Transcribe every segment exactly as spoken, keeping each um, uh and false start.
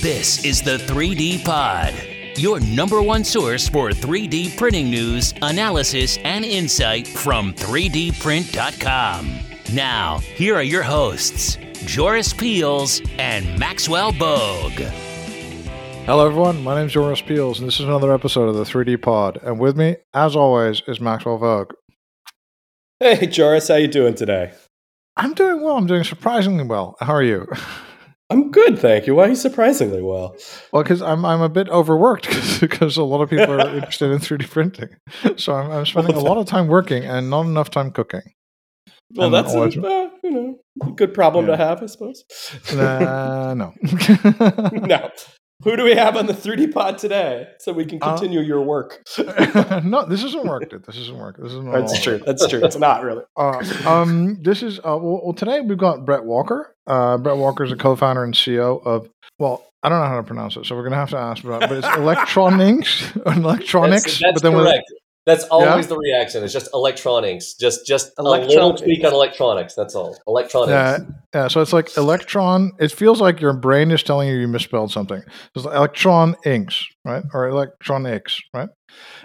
This is the three D Pod, your number one source for three D printing news, analysis, and insight from three D print dot com. Now, here are your hosts, Joris Peels and Maxwell Vogue. Hello everyone, my name is Joris Peels, and this is another episode of the three D Pod. And with me, as always, is Maxwell Vogue. Hey Joris, how you doing today? I'm doing well. I'm doing surprisingly well. How are you? I'm good, thank you. Why are you surprisingly well? Well, because I'm I'm a bit overworked because a lot of people are interested in three D printing. So I'm, I'm spending well, a lot of time working and not enough time cooking. Well, and that's always, a uh, you know a good problem yeah. to have, I suppose. Uh, no. No. Who do we have on the three D Pod today so we can continue uh, your work? No, this isn't work, dude. This isn't work. This isn't That's true. Work. That's true. It's not really. Uh, um, this is, uh, well, well, today we've got Brett Walker. Uh, Brett Walker is the co-founder and C E O of, well, I don't know how to pronounce it, so we're going to have to ask about it, but it's Electroninks. Electroninks. That's, that's but then correct. With, that's always yeah? the reaction. It's just Electroninks. Just just electronics. A little tweak on electronics. That's all. Electronics. Yeah, yeah. So it's like electron. It feels like your brain is telling you you misspelled something. It's like Electroninks, right? Or Electroninks, right?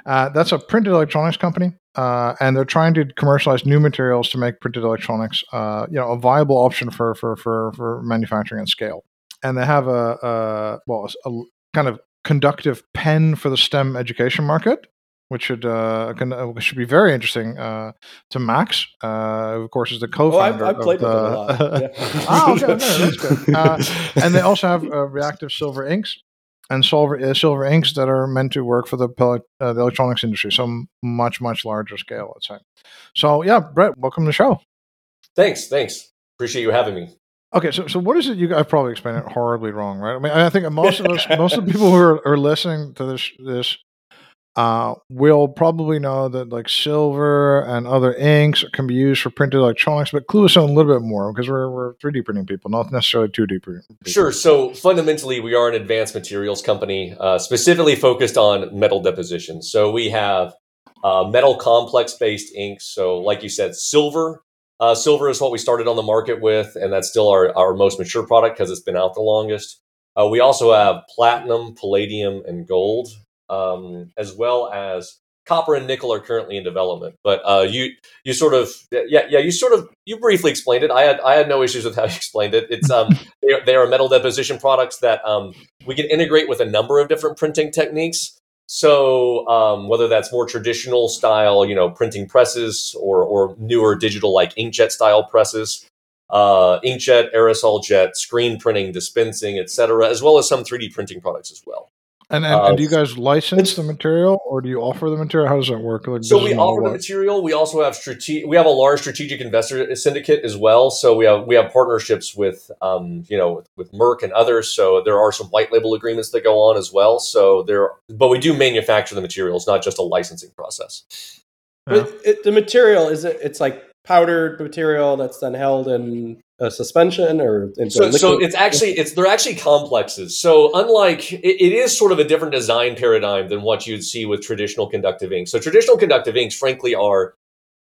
Uh, that's a printed electronics company, uh, and they're trying to commercialize new materials to make printed electronics, uh, you know, a viable option for for for for manufacturing at scale. And they have a, a well, a kind of conductive pen for the STEM education market, which should uh, can, uh, should be very interesting uh, to Max, uh, who of course is the co-founder. Oh, I've played with them a lot. Yeah. Oh, okay, no, that's good. Uh, and they also have uh, reactive silver inks and silver, uh, silver inks that are meant to work for the pellet, uh, the electronics industry, so much much larger scale, let's say. So yeah, Brett, welcome to the show. Thanks, thanks. Appreciate you having me. Okay, so so what is it? You I've probably explained it horribly wrong, right? I mean, I think most of us, most of the people who are, are listening to this this. Uh, we'll probably know that like silver and other inks can be used for printed electronics, but clue us in a little bit more because we're, we're three D printing people, not necessarily two D printing people. Sure. So fundamentally, we are an advanced materials company, uh, specifically focused on metal deposition. So we have uh, metal complex-based inks. So like you said, silver. Uh, silver is what we started on the market with, and that's still our, our most mature product because it's been out the longest. Uh, we also have platinum, palladium, and gold. Um, as well as copper and nickel are currently in development, but uh, you you sort of yeah yeah you sort of you briefly explained it. I had I had no issues with how you explained it. It's um they are, they are metal deposition products that um we can integrate with a number of different printing techniques. So um, whether that's more traditional style, you know, printing presses, or or newer digital like inkjet style presses, uh, inkjet, aerosol jet, screen printing, dispensing, et cetera, as well as some three D printing products as well. And, and, uh, and do you guys license the material, or do you offer the material? How does that work? Like, so we offer the material. We also have strate- We have a large strategic investor syndicate as well. So we have we have partnerships with um you know with, with Merck and others. So there are some white label agreements that go on as well. So there, but we do manufacture the materials, not just a licensing process. Yeah. But it, the material is it, it's like powdered material that's then held in a suspension or into so, a liquid. So it's actually it's they're actually complexes. So unlike it, it is sort of a different design paradigm than what you'd see with traditional conductive inks. So traditional conductive inks, frankly, are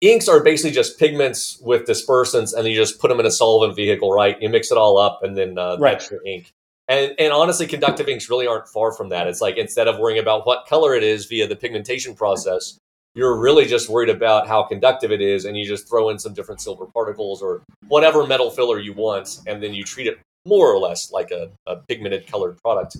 inks are basically just pigments with dispersants, and then you just put them in a solvent vehicle, right? You mix it all up, and then uh, right. that's your ink. And and honestly, conductive inks really aren't far from that. It's like instead of worrying about what color it is via the pigmentation process, you're really just worried about how conductive it is, and you just throw in some different silver particles or whatever metal filler you want, and then you treat it more or less like a, a pigmented colored product.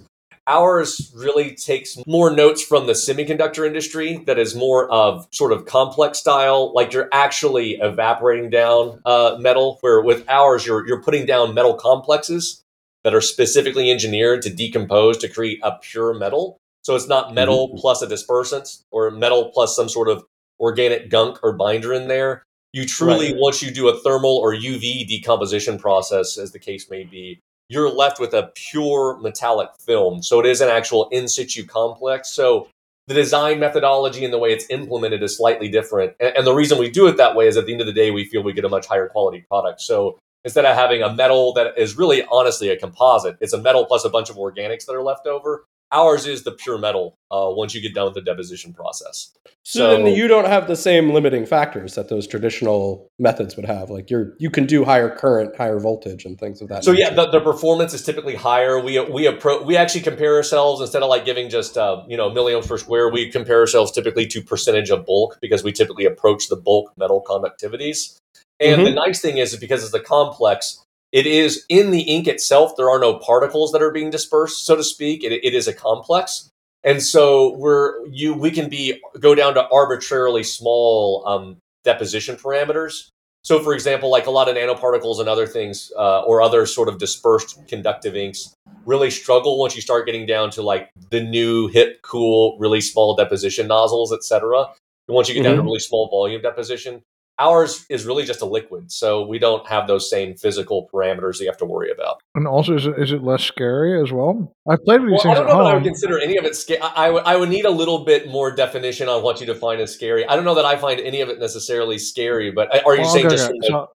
Ours really takes more notes from the semiconductor industry that is more of sort of complex style, like you're actually evaporating down uh, metal, where with ours, you're you're putting down metal complexes that are specifically engineered to decompose to create a pure metal. So it's not metal mm-hmm. plus a dispersant or metal plus some sort of organic gunk or binder in there. You truly, right. once you do a thermal or U V decomposition process, as the case may be, you're left with a pure metallic film. So it is an actual in situ complex. So the design methodology and the way it's implemented is slightly different. And, and the reason we do it that way is at the end of the day, we feel we get a much higher quality product. So instead of having a metal that is really honestly a composite, it's a metal plus a bunch of organics that are left over. Ours is the pure metal uh, once you get done with the deposition process. So, so then you don't have the same limiting factors that those traditional methods would have. Like you're, you can do higher current, higher voltage and things of that. So nature. yeah, the, the performance is typically higher. We we appro- we actually compare ourselves, instead of like giving just uh, you know milliohms per square, we compare ourselves typically to percentage of bulk, because we typically approach the bulk metal conductivities. And mm-hmm. the nice thing is, because it's the complex, it is in the ink itself. There are no particles that are being dispersed, so to speak. It, it is a complex, and so we're you we can be go down to arbitrarily small um, deposition parameters. So, for example, like a lot of nanoparticles and other things, uh, or other sort of dispersed conductive inks, really struggle once you start getting down to like the new hip, cool, really small deposition nozzles, et cetera. And once you get mm-hmm. down to really small volume deposition. Ours is really just a liquid, so we don't have those same physical parameters that you have to worry about. And also, is it, is it less scary as well? I've played with these well, things I don't know at home. That I would consider any of it scary. I, I, I would need a little bit more definition on what you define as scary. I don't know that I find any of it necessarily scary, but are you well, saying okay, just... Okay. So,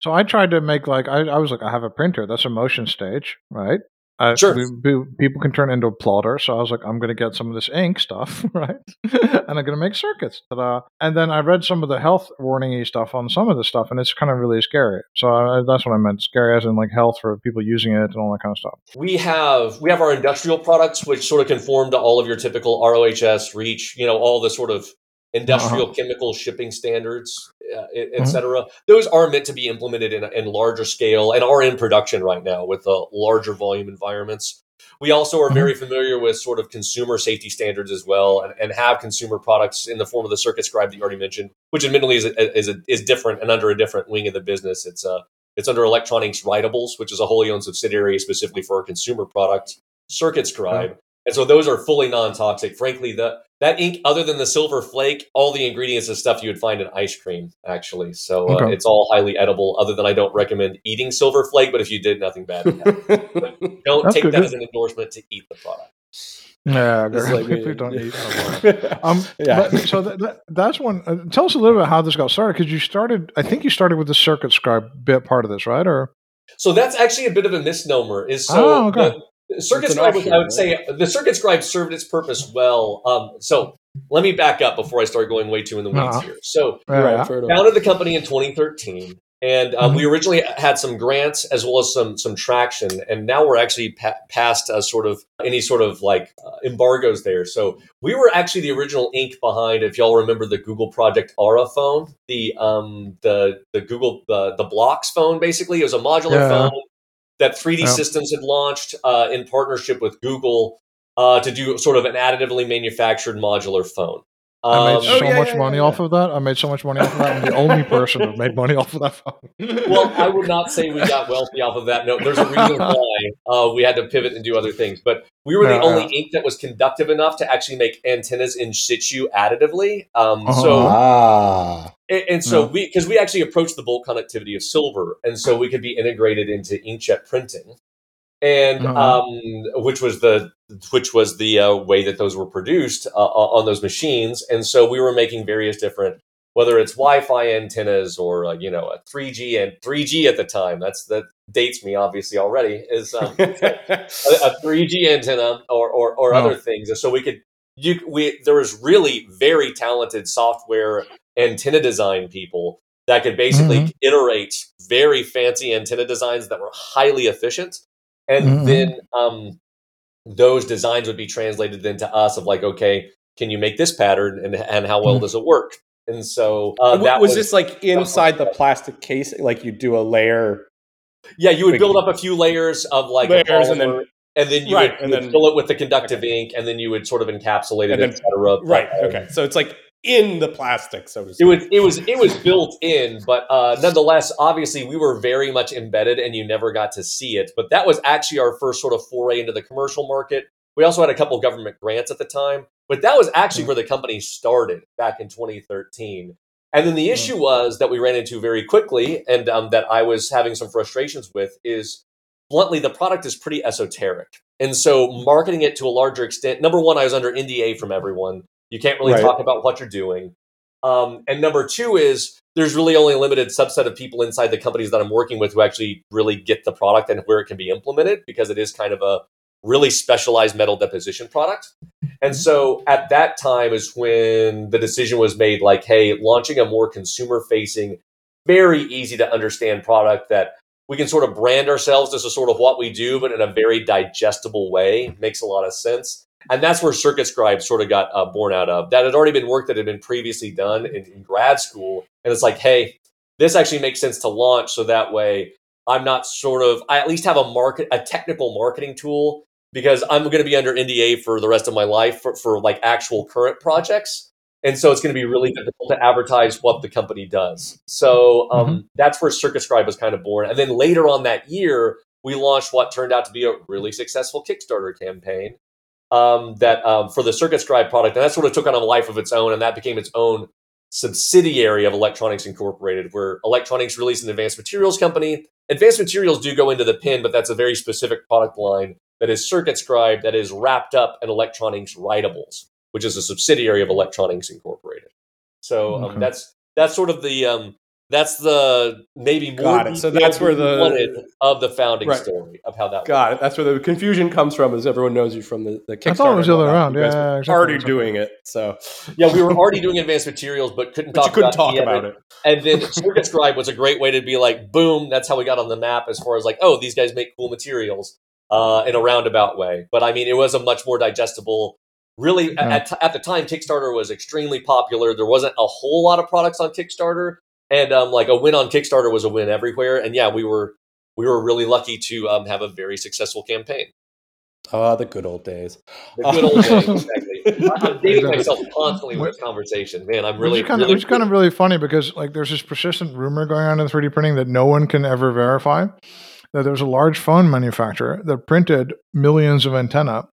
so I tried to make, like, I, I was like, I have a printer. That's a motion stage, right? Uh, sure. We, we, people can turn into a plotter, so I was like, I'm going to get some of this ink stuff, right? And I'm going to make circuits. Ta-da. And then I read some of the health warning-y stuff on some of this stuff, and it's kind of really scary. So I, that's what I meant, scary as in like health for people using it and all that kind of stuff. We have we have our industrial products, which sort of conform to all of your typical R O H S, REACH, you know, all the sort of industrial uh-huh. chemical shipping standards, uh, et, et cetera. Mm-hmm. Those are meant to be implemented in, in larger scale and are in production right now with uh, larger volume environments. We also are mm-hmm. very familiar with sort of consumer safety standards as well, and, and have consumer products in the form of the Circuit Scribe that you already mentioned, which admittedly is a, is, a, is different and under a different wing of the business. It's uh, it's under Electroninks Writables, which is a wholly owned subsidiary specifically for our consumer product, Circuit Scribe. Mm-hmm. And so those are fully non-toxic. Frankly, the that ink, other than the silver flake, all the ingredients is stuff you would find in ice cream, actually. So uh, okay. It's all highly edible, other than I don't recommend eating silver flake, but if you did, nothing bad would happen. But don't That's take good, that good. as an endorsement to eat the product. Yeah, like, we don't need that. um, yeah. But, so that, that, that's one. Uh, tell us a little bit how this got started, because you started, I think you started with the Circuit Scribe bit part of this, right? Or So that's actually a bit of a misnomer. Is so. Oh, okay. the, Circuit Scribe, option, I would right? say, the Circuit Scribe served its purpose well. Um, so let me back up before I start going way too in the weeds uh-huh. here. So right, founded the company in twenty thirteen, and um, mm-hmm. we originally had some grants as well as some some traction, and now we're actually pa- past uh, sort of any sort of like uh, embargoes there. So we were actually the original ink behind, if y'all remember, the Google Project Ara phone, the um the the Google the the Blocks phone. Basically, it was a modular yeah. phone that three D yep. Systems had launched uh, in partnership with Google uh, to do sort of an additively manufactured modular phone. Um, I made so oh, yeah, much yeah, money yeah. off of that. I made so much money off of that. I'm the only person who made money off of that phone. Well, I would not say we got wealthy off of that. No, there's a reason why uh, we had to pivot and do other things. But we were the yeah, only yeah. ink that was conductive enough to actually make antennas in situ additively. Um, uh-huh. So, ah. and, and so yeah. we, because we actually approached the bulk conductivity of silver, and so we could be integrated into inkjet printing, and uh-huh. um, which was the which was the uh, way that those were produced uh, on those machines. And so we were making various different, whether it's Wi-Fi antennas or, uh, you know, a three G and three G at the time. That's that dates me, obviously, already is um, a, a three G antenna or, or, or no. other things. And so we could you we there was really very talented software antenna design people that could basically mm-hmm. iterate very fancy antenna designs that were highly efficient. And mm-hmm. then um, those designs would be translated then to us of like, okay, can you make this pattern and and how well mm-hmm. does it work? And so uh, that was, was this like inside the plastic case, like you do a layer. Yeah, you would thinking. build up a few layers of like layers, a polymer, and then and then you right, would, and would then, fill it with the conductive okay. ink, and then you would sort of encapsulate it, et cetera. Right. Okay. So it's like in the plastic, so to speak. It was it was it was built in, but uh, nonetheless, obviously, we were very much embedded, and you never got to see it. But that was actually our first sort of foray into the commercial market. We also had a couple of government grants at the time, but that was actually mm-hmm. where the company started back in twenty thirteen. And then the issue was that we ran into very quickly, and um, that I was having some frustrations with, is bluntly the product is pretty esoteric, and so marketing it to a larger extent. Number one, I was under N D A from everyone. You can't really right. talk about what you're doing. Um, and number two is there's really only a limited subset of people inside the companies that I'm working with who actually really get the product and where it can be implemented, because it is kind of a really specialized metal deposition product. And so at that time is when the decision was made, like, hey, launching a more consumer-facing, very easy to understand product that we can sort of brand ourselves. This is sort of what we do, but in a very digestible way, makes a lot of sense. And that's where Circuit Scribe sort of got uh, born out of. That had already been work that had been previously done in, in grad school. And it's like, hey, this actually makes sense to launch. So that way I'm not sort of, I at least have a market, a technical marketing tool, because I'm going to be under N D A for the rest of my life for, for like actual current projects. And so it's going to be really difficult to advertise what the company does. So um, mm-hmm. that's where Circuit Scribe was kind of born. And then later on that year, we launched what turned out to be a really successful Kickstarter campaign um, that um, for the Circuit Scribe product. And that sort of took on a life of its own. And that became its own subsidiary of Electroninks Incorporated, where Electroninks released an advanced materials company. Advanced materials do go into the pen, but that's a very specific product line that is Circuit Scribe, that is wrapped up in Electroninks Writables, which is a subsidiary of Electroninks Incorporated. So um, okay. that's that's sort of the um, that's the maybe more got it. So that's where the of the founding right. story of how that got went. It. That's where the confusion comes from, is everyone knows you from the, the Kickstarter. I thought it was the other round. Yeah, yeah, exactly. Already doing it. So yeah, we were already doing advanced materials, but couldn't but talk, you couldn't about, talk about it. And then Circuit Scribe was a great way to be like, boom. That's how we got on the map, as far as like, oh, these guys make cool materials uh, in a roundabout way. But I mean, it was a much more digestible. Really, yeah. at, at the time, Kickstarter was extremely popular. There wasn't a whole lot of products on Kickstarter, and um, like a win on Kickstarter was a win everywhere. And yeah, we were we were really lucky to um, have a very successful campaign. Ah, uh, the good old days. The good old days, exactly. I'm dating myself constantly with this conversation, man. I'm really, which is kind, really of, which kind of really funny, because like there's this persistent rumor going on in three D printing that no one can ever verify, that there's a large phone manufacturer that printed millions of antenna.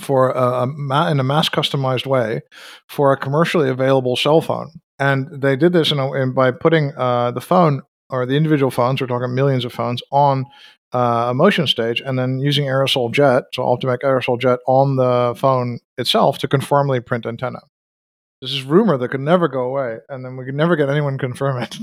For a, a in a mass customized way for a commercially available cell phone, and they did this in, a, in by putting uh, the phone or the individual phones, we're talking millions of phones, on uh, a motion stage, and then using aerosol jet, so Optimac aerosol jet, on the phone itself to conformally print antenna. This is rumor that could never go away, and then we could never get anyone to confirm it.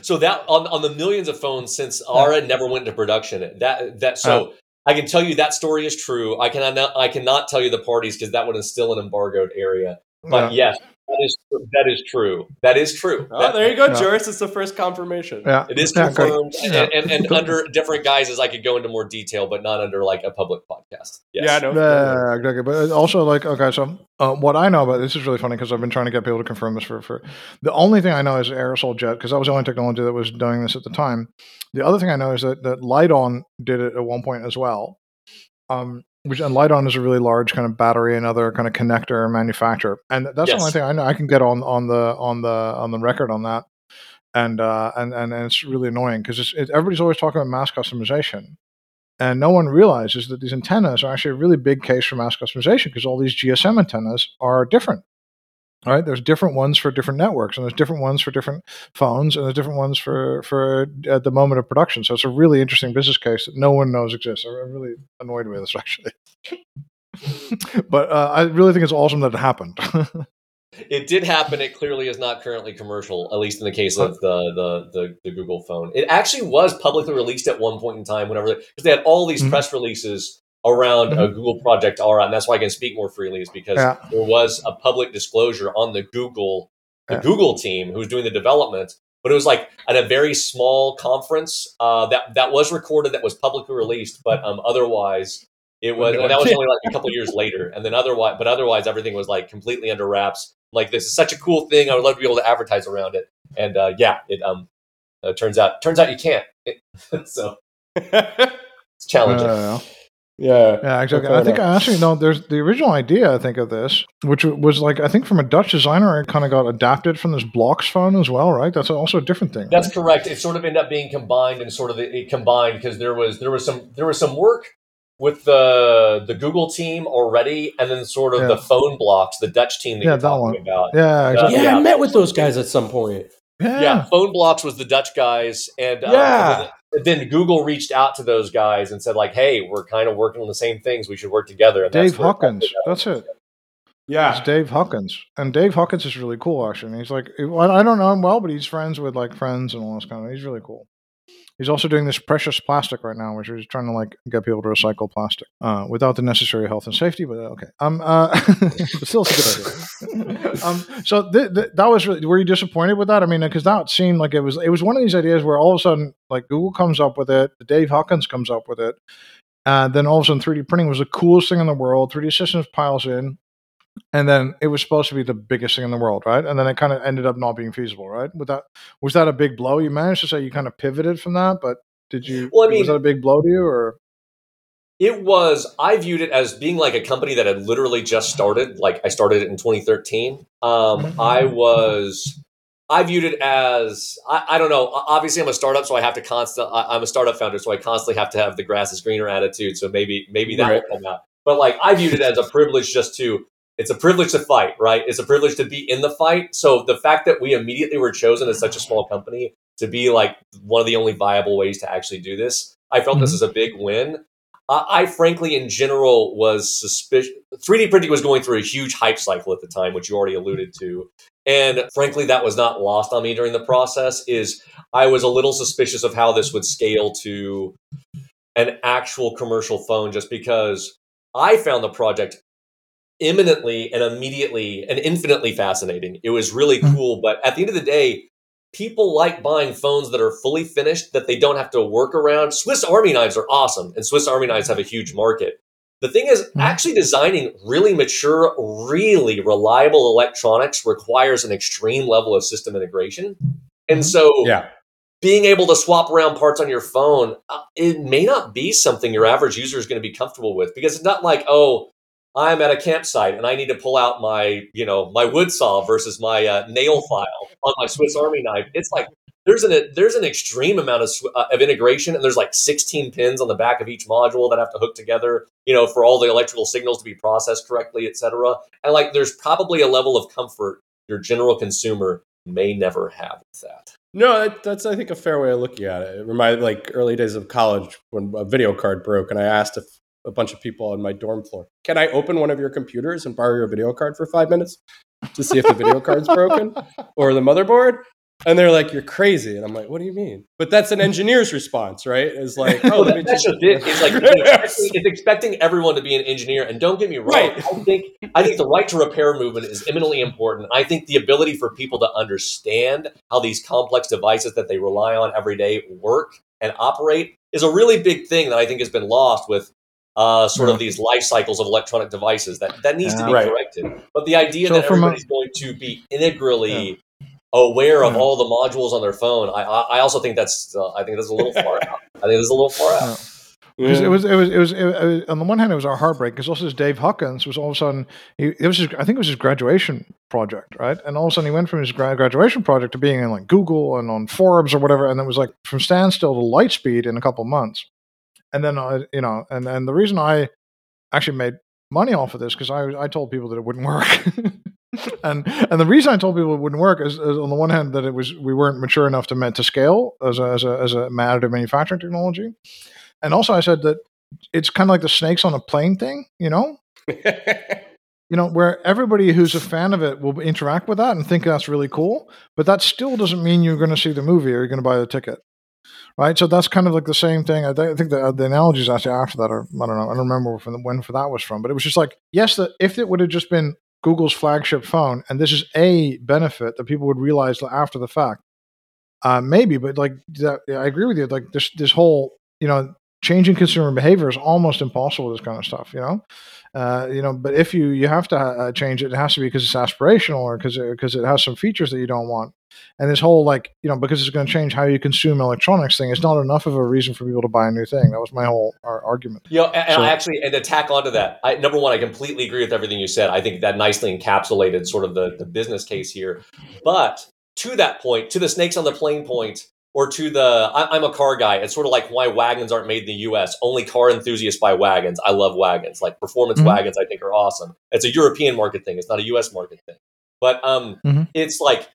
So that on on the millions of phones since Ara yeah. never went into production, that that so. Uh, I can tell you that story is true. I cannot, I cannot tell you the parties, because that one is still an embargoed area. But yeah. yes, that is that is true. That is true. Oh, that, there you go, yeah. Joris. It's the first confirmation. Yeah. It is confirmed. Yeah. And, and, and under different guises, I could go into more detail, but not under like a public podcast. Yes. Yeah, I know. Yeah, exactly. But also like, okay, so uh, what I know about this is really funny, because I've been trying to get people to confirm this for, for the only thing I know is aerosol jet, because that was the only technology that was doing this at the time. The other thing I know is that, that Lite-On did it at one point as well, um, which and Lite-On is a really large kind of battery and other kind of connector manufacturer, and that's yes. the only thing I know I can get on, on the on the on the record on that, and uh, and, and and it's really annoying, because it, everybody's always talking about mass customization, and no one realizes that these antennas are actually a really big case for mass customization, because all these G S M antennas are different. All right, there's different ones for different networks, and there's different ones for different phones, and there's different ones for, for at the moment of production. So it's a really interesting business case that no one knows exists. I'm really annoyed with this, actually. But uh, I really think it's awesome that it happened. It did happen. It clearly is not currently commercial, at least in the case of the the the, the Google phone. It actually was publicly released at one point in time, whenever they, because they had all these mm-hmm. press releases around a Google Project Ara, and that's why I can speak more freely, is because yeah. there was a public disclosure on the Google the yeah. Google team who was doing the development, but it was like at a very small conference uh, that that was recorded, that was publicly released, but um, otherwise it was, and that was only like a couple years later, and then otherwise, but otherwise everything was like completely under wraps. Like, this is such a cool thing, I would love to be able to advertise around it, and uh, yeah, it um uh, turns out turns out you can't. It, so it's challenging. Uh, Yeah, yeah, exactly. I think I actually know there's the original idea, I think, of this, which was like, I think from a Dutch designer, it kind of got adapted from this Blocks phone as well, right? That's also a different thing. That's right? Correct. It sort of ended up being combined, and sort of it combined because there was there was some there was some work with the the Google team already, and then sort of yeah. the Phonebloks, the Dutch team that yeah, you're that talking one. About. Yeah, exactly. uh, yeah, yeah, I met with those guys at some point. Yeah, yeah Phonebloks was the Dutch guys, and uh, yeah. Then Google reached out to those guys and said, like, hey, we're kind of working on the same things. We should work together. And Dave Hakkens. That's it. Yeah. It's Dave Hakkens. And Dave Hakkens is really cool, actually. And he's like, I don't know him well, but he's friends with, like, friends and all this kind of thing. He's really cool. He's also doing this Precious Plastic right now, which is trying to like get people to recycle plastic uh, without the necessary health and safety. But okay, um, uh, but still, it's a good idea. um, so th- th- that was really, were you disappointed with that? I mean, because that seemed like it was it was one of these ideas where all of a sudden, like Google comes up with it, Dave Hakkens comes up with it, and then all of a sudden, three D printing was the coolest thing in the world. three D Systems piles in. And then it was supposed to be the biggest thing in the world, right? And then it kind of ended up not being feasible, right? With that, was that a big blow? You managed to say you kind of pivoted from that, but did you? Well, I mean, was that a big blow to you, or? It was. I viewed it as being like a company that had literally just started. Like I started it in twenty thirteen. Um, I was. I viewed it as I, I don't know. Obviously, I'm a startup, so I have to constant. I, I'm a startup founder, so I constantly have to have the grass is greener attitude. So maybe maybe that right. will come out. But like I viewed it as a privilege just to. It's a privilege to fight, right? It's a privilege to be in the fight. So the fact that we immediately were chosen as such a small company to be like one of the only viable ways to actually do this, I felt mm-hmm. this is a big win. Uh, I frankly, in general, was suspicious. three D printing was going through a huge hype cycle at the time, which you already alluded to. And frankly, that was not lost on me during the process, is I was a little suspicious of how this would scale to an actual commercial phone, just because I found the project imminently and immediately and infinitely fascinating. It was really cool. But at the end of the day, people like buying phones that are fully finished, that they don't have to work around. Swiss Army knives are awesome, and Swiss Army knives have a huge market. The thing is, actually designing really mature, really reliable electronics requires an extreme level of system integration. And so yeah. being able to swap around parts on your phone, it may not be something your average user is going to be comfortable with, because it's not like, oh, I'm at a campsite and I need to pull out my, you know, my wood saw versus my uh, nail file on my Swiss Army knife. It's like there's an there's an extreme amount of uh, of integration, and there's like sixteen pins on the back of each module that have to hook together, you know, for all the electrical signals to be processed correctly, et cetera. And like there's probably a level of comfort your general consumer may never have with that. No, that, that's, I think, a fair way of looking at it. It reminded like early days of college when a video card broke and I asked if a bunch of people on my dorm floor, can I open one of your computers and borrow your video card for five minutes to see if the video card's broken or the motherboard? And they're like, you're crazy. And I'm like, what do you mean? But that's an engineer's response, right? It's like, oh, well, let me that's just it. It's like, it's expecting, it's expecting everyone to be an engineer. And don't get me wrong. Right. I think, I think the right to repair movement is eminently important. I think the ability for people to understand how these complex devices that they rely on every day work and operate is a really big thing that I think has been lost with Uh, sort of these life cycles of electronic devices that, that needs yeah, to be right. corrected. But the idea so that everybody's my, going to be integrally yeah. aware of yeah. all the modules on their phone, I I also think that's uh, I think that's a little far out. I think that's a little far out. Yeah. Yeah. It, was, it, was, it, was, it was on the one hand it was our heartbreak, because also Dave Hakkens was all of a sudden he, it was his, I think it was his graduation project, right? And all of a sudden he went from his gra- graduation project to being in like Google and on Forbes or whatever, and it was like from standstill to light speed in a couple of months. And then, I, you know, and, and the reason I actually made money off of this, because I I told people that it wouldn't work. and and the reason I told people it wouldn't work is, is on the one hand, that it was we weren't mature enough to meant to scale as a, as a, as a additive manufacturing technology. And also I said that it's kind of like the snakes on a plane thing, you know? You know, where everybody who's a fan of it will interact with that and think that's really cool, but that still doesn't mean you're going to see the movie or you're going to buy the ticket. Right, so that's kind of like the same thing. I, th- I think the, uh, the analogies actually after that are, I don't know, I don't remember from the, when for that was from, but it was just like, yes, that if it would have just been Google's flagship phone, and this is a benefit that people would realize after the fact, uh, maybe, but like, that, yeah, I agree with you. Like this, this whole, you know, changing consumer behavior is almost impossible with this kind of stuff, you know? Uh, you know, but if you, you have to uh, change it, it has to be because it's aspirational or because because it, it has some features that you don't want. And this whole like, you know, because it's going to change how you consume electronics thing, it's not enough of a reason for people to buy a new thing. That was my whole our argument. You know, and, so, and I actually, and to tack onto that, I, number one, I completely agree with everything you said. I think that nicely encapsulated sort of the, the business case here. But to that point, to the snakes on the plane point, or to the, I, I'm a car guy. It's sort of like why wagons aren't made in the U S. Only car enthusiasts buy wagons. I love wagons. Like performance mm-hmm. wagons, I think are awesome. It's a European market thing. It's not a U S market thing. But um, mm-hmm. it's like,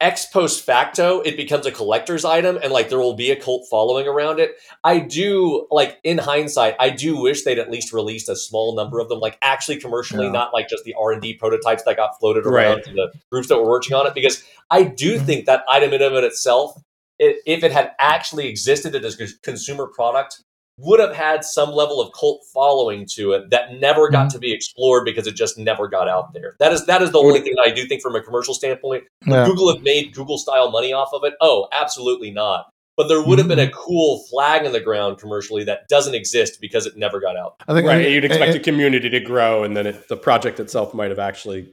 ex post facto, it becomes a collector's item, and like there will be a cult following around it. I do, like in hindsight, I do wish they'd at least released a small number of them, like actually commercially, yeah. not like just the R and D prototypes that got floated around right. to the groups that were working on it. Because I do mm-hmm. think that item in and of itself it, if it had actually existed as a consumer product, would have had some level of cult following to it that never got to be explored because it just never got out there. That is that is the only thing I do think from a commercial standpoint. Yeah. Google have made Google-style money off of it? Oh, absolutely not. But there would have been a cool flag in the ground commercially that doesn't exist because it never got out. I think right, I, you'd expect I, I, the community to grow, and then it, the project itself might have actually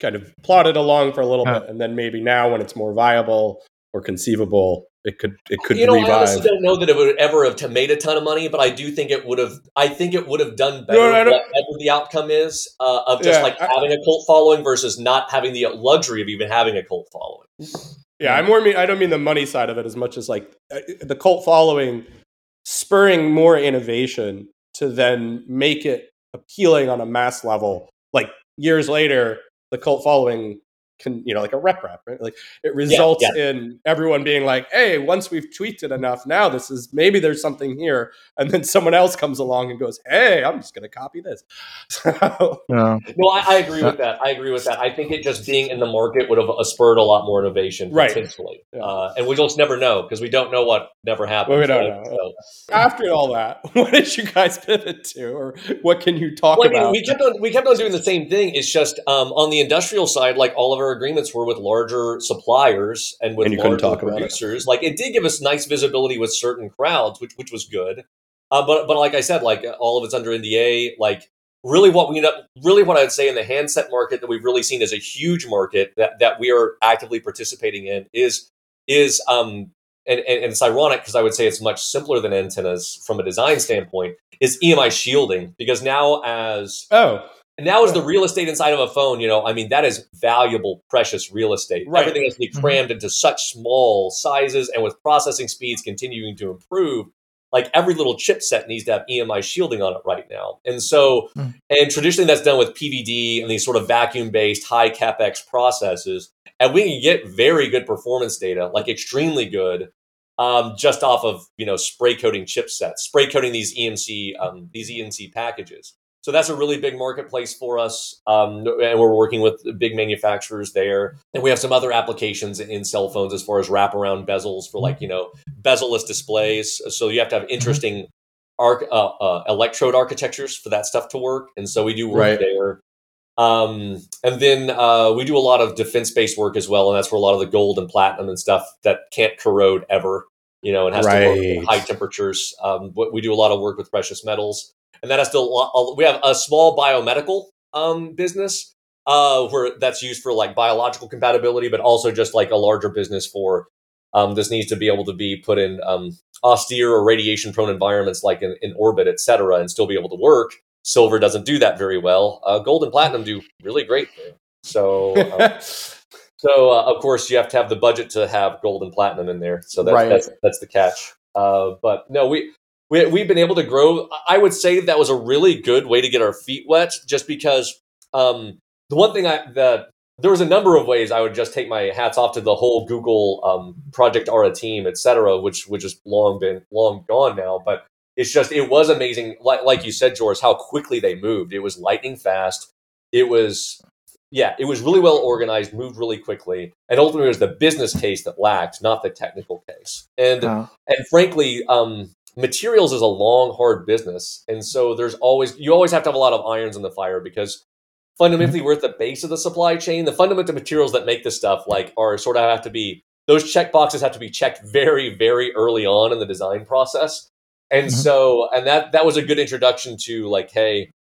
kind of plodded along for a little yeah. bit, and then maybe now when it's more viable or conceivable, it could it could you know, revive. I honestly don't know that it would ever have made a ton of money, but I do think it would have. I think it would have done better. No, no, whatever the outcome is uh, of just yeah, like I, having a cult following versus not having the luxury of even having a cult following. Yeah, I more mean I don't mean the money side of it as much as like the cult following spurring more innovation to then make it appealing on a mass level. Like years later, the cult following can, you know, like a rep rap, right? Like it results yeah, yeah. in everyone being like, hey, once we've tweaked it enough, now this is maybe there's something here. And then someone else comes along and goes, hey, I'm just going to copy this. So, yeah. No, I, I agree with that. I agree with that. I think it just being in the market would have spurred a lot more innovation, right. potentially. Yeah. Uh, and we just never know because we don't know what never happened. Well, we don't right? know. So. After all that, what did you guys pivot to, or what can you talk well, about? I mean, we kept on we kept on doing the same thing. It's just um, on the industrial side, like all of our agreements were with larger suppliers and with and you larger talk producers. It. Like it did give us nice visibility with certain crowds, which which was good. Uh, but but like I said, like all of it's under N D A. Like really, what we end up really what I'd say in the handset market that we've really seen as a huge market that that we are actively participating in is is um and and, and it's ironic because I would say it's much simpler than antennas from a design standpoint is E M I shielding because now as oh. And now is the real estate inside of a phone, you know, I mean, that is valuable, precious real estate. Right. Everything has to be crammed mm-hmm. into such small sizes and with processing speeds continuing to improve, like every little chipset needs to have E M I shielding on it right now. And so, mm. and traditionally that's done with P V D and these sort of vacuum-based high CapEx processes. And we can get very good performance data, like extremely good, um, just off of, you know, spray coating chipsets, spray coating these E M C, um, these E M C packages. So that's a really big marketplace for us, um, and we're working with big manufacturers there. And we have some other applications in cell phones as far as wraparound bezels for like, you know, bezel-less displays. So you have to have interesting arc, uh, uh, electrode architectures for that stuff to work. And so we do work right. there. Um, and then uh, we do a lot of defense-based work as well, and that's where a lot of the gold and platinum and stuff that can't corrode ever, you know, and has right. to work at high temperatures. Um, we do a lot of work with precious metals. And that has to, we have a small biomedical um, business uh, where that's used for like biological compatibility, but also just like a larger business for um, this needs to be able to be put in um, austere or radiation prone environments like in, in orbit, et cetera, and still be able to work. Silver doesn't do that very well. Uh, gold and platinum do really great. So, um, so uh, of course you have to have the budget to have gold and platinum in there. So that's, right. that's, that's the catch. Uh, but no, we, We, we've been able to grow. I would say that was a really good way to get our feet wet, just because um, the one thing I that there was a number of ways I would just take my hats off to the whole Google um, Project Ara team, et cetera, which which has long been long gone now. But it's just it was amazing, like like you said, Joris, how quickly they moved. It was lightning fast. It was yeah, it was really well organized, moved really quickly, and ultimately it was the business case that lacked, not the technical case. And wow. and frankly. Um, Materials is a long, hard business. And so there's always, you always have to have a lot of irons in the fire because fundamentally we're at the base of the supply chain. The fundamental materials that make this stuff like are sort of have to be, those check boxes have to be checked very, very early on in the design process. And mm-hmm. so, and that, that was a good introduction to like, hey,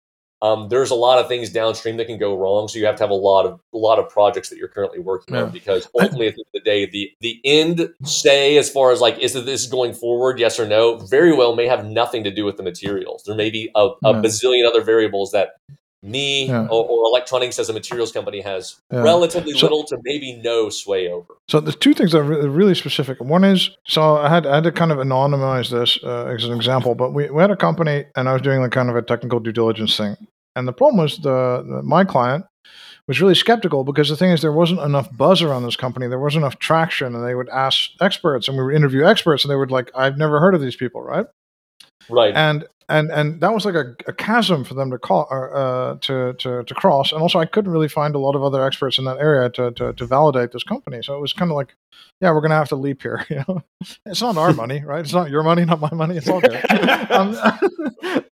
um, there's a lot of things downstream that can go wrong. So you have to have a lot of, a lot of projects that you're currently working yeah. on because ultimately at the end of the day, the, the end say, as far as like, is this going forward? Yes or no, very well may have nothing to do with the materials. There may be a, a yeah. bazillion other variables that me yeah. or, or Electroninks as a materials company has yeah. relatively so, little to maybe no sway over. So there's two things that are really specific. One is, so I had, I had to kind of anonymize this uh, as an example, but we, we had a company and I was doing like kind of a technical due diligence thing. And the problem was the, the my client was really skeptical because the thing is there wasn't enough buzz around this company. There wasn't enough traction and they would ask experts and we would interview experts and they would like, I've never heard of these people, right? Right. And and and that was like a, a chasm for them to call uh, to to to cross. And also, I couldn't really find a lot of other experts in that area to to, to validate this company. So it was kind of like, yeah, we're going to have to leap here. You know, it's not our money, right? It's not your money, not my money. It's all good. um,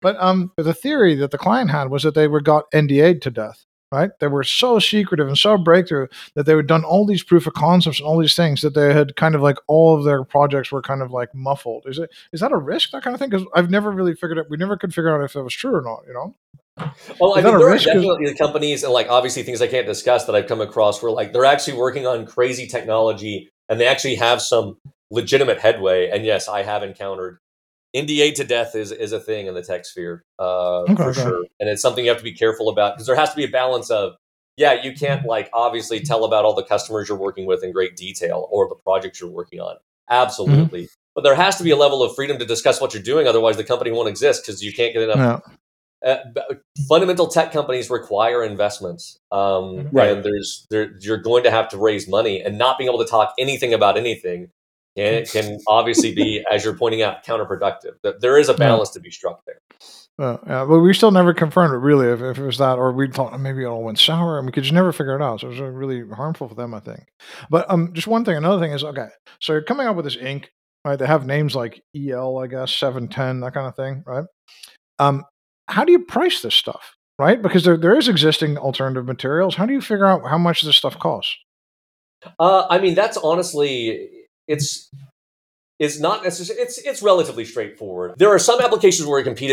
but um, the theory that the client had was that they were got N D A'd to death. Right? They were so secretive and so breakthrough that they had done all these proof of concepts and all these things that they had kind of like all of their projects were kind of like muffled. Is it is that a risk, that kind of thing? Because I've never really figured out. We never could figure out if that was true or not. You know. Well, is I mean, there are definitely companies and like obviously things I can't discuss that I've come across where like they're actually working on crazy technology and they actually have some legitimate headway. And yes, I have encountered N D A to death is is a thing in the tech sphere, uh, okay, for okay. sure. And it's something you have to be careful about because there has to be a balance of, yeah, you can't like obviously tell about all the customers you're working with in great detail or the projects you're working on. Absolutely. Mm-hmm. But there has to be a level of freedom to discuss what you're doing. Otherwise, the company won't exist because you can't get enough. No. Uh, fundamental tech companies require investments. Um, right. And there's there, you're going to have to raise money, and not being able to talk anything about anything. And it can obviously be, as you're pointing out, counterproductive. There is a balance to be struck there. Uh, yeah, but we still never confirmed it, really, if, if it was that, or we thought maybe it all went sour, and we could just never figure it out. So it was really harmful for them, I think. But um, just one thing, another thing is, okay, so you're coming up with this ink, right? They have names like E L, I guess, seven ten, that kind of thing, right? Um, how do you price this stuff, right? Because there there is existing alternative materials. How do you figure out how much this stuff costs? Uh, I mean, that's honestly... It's it's not necessarily it's it's relatively straightforward. There are some applications where we compete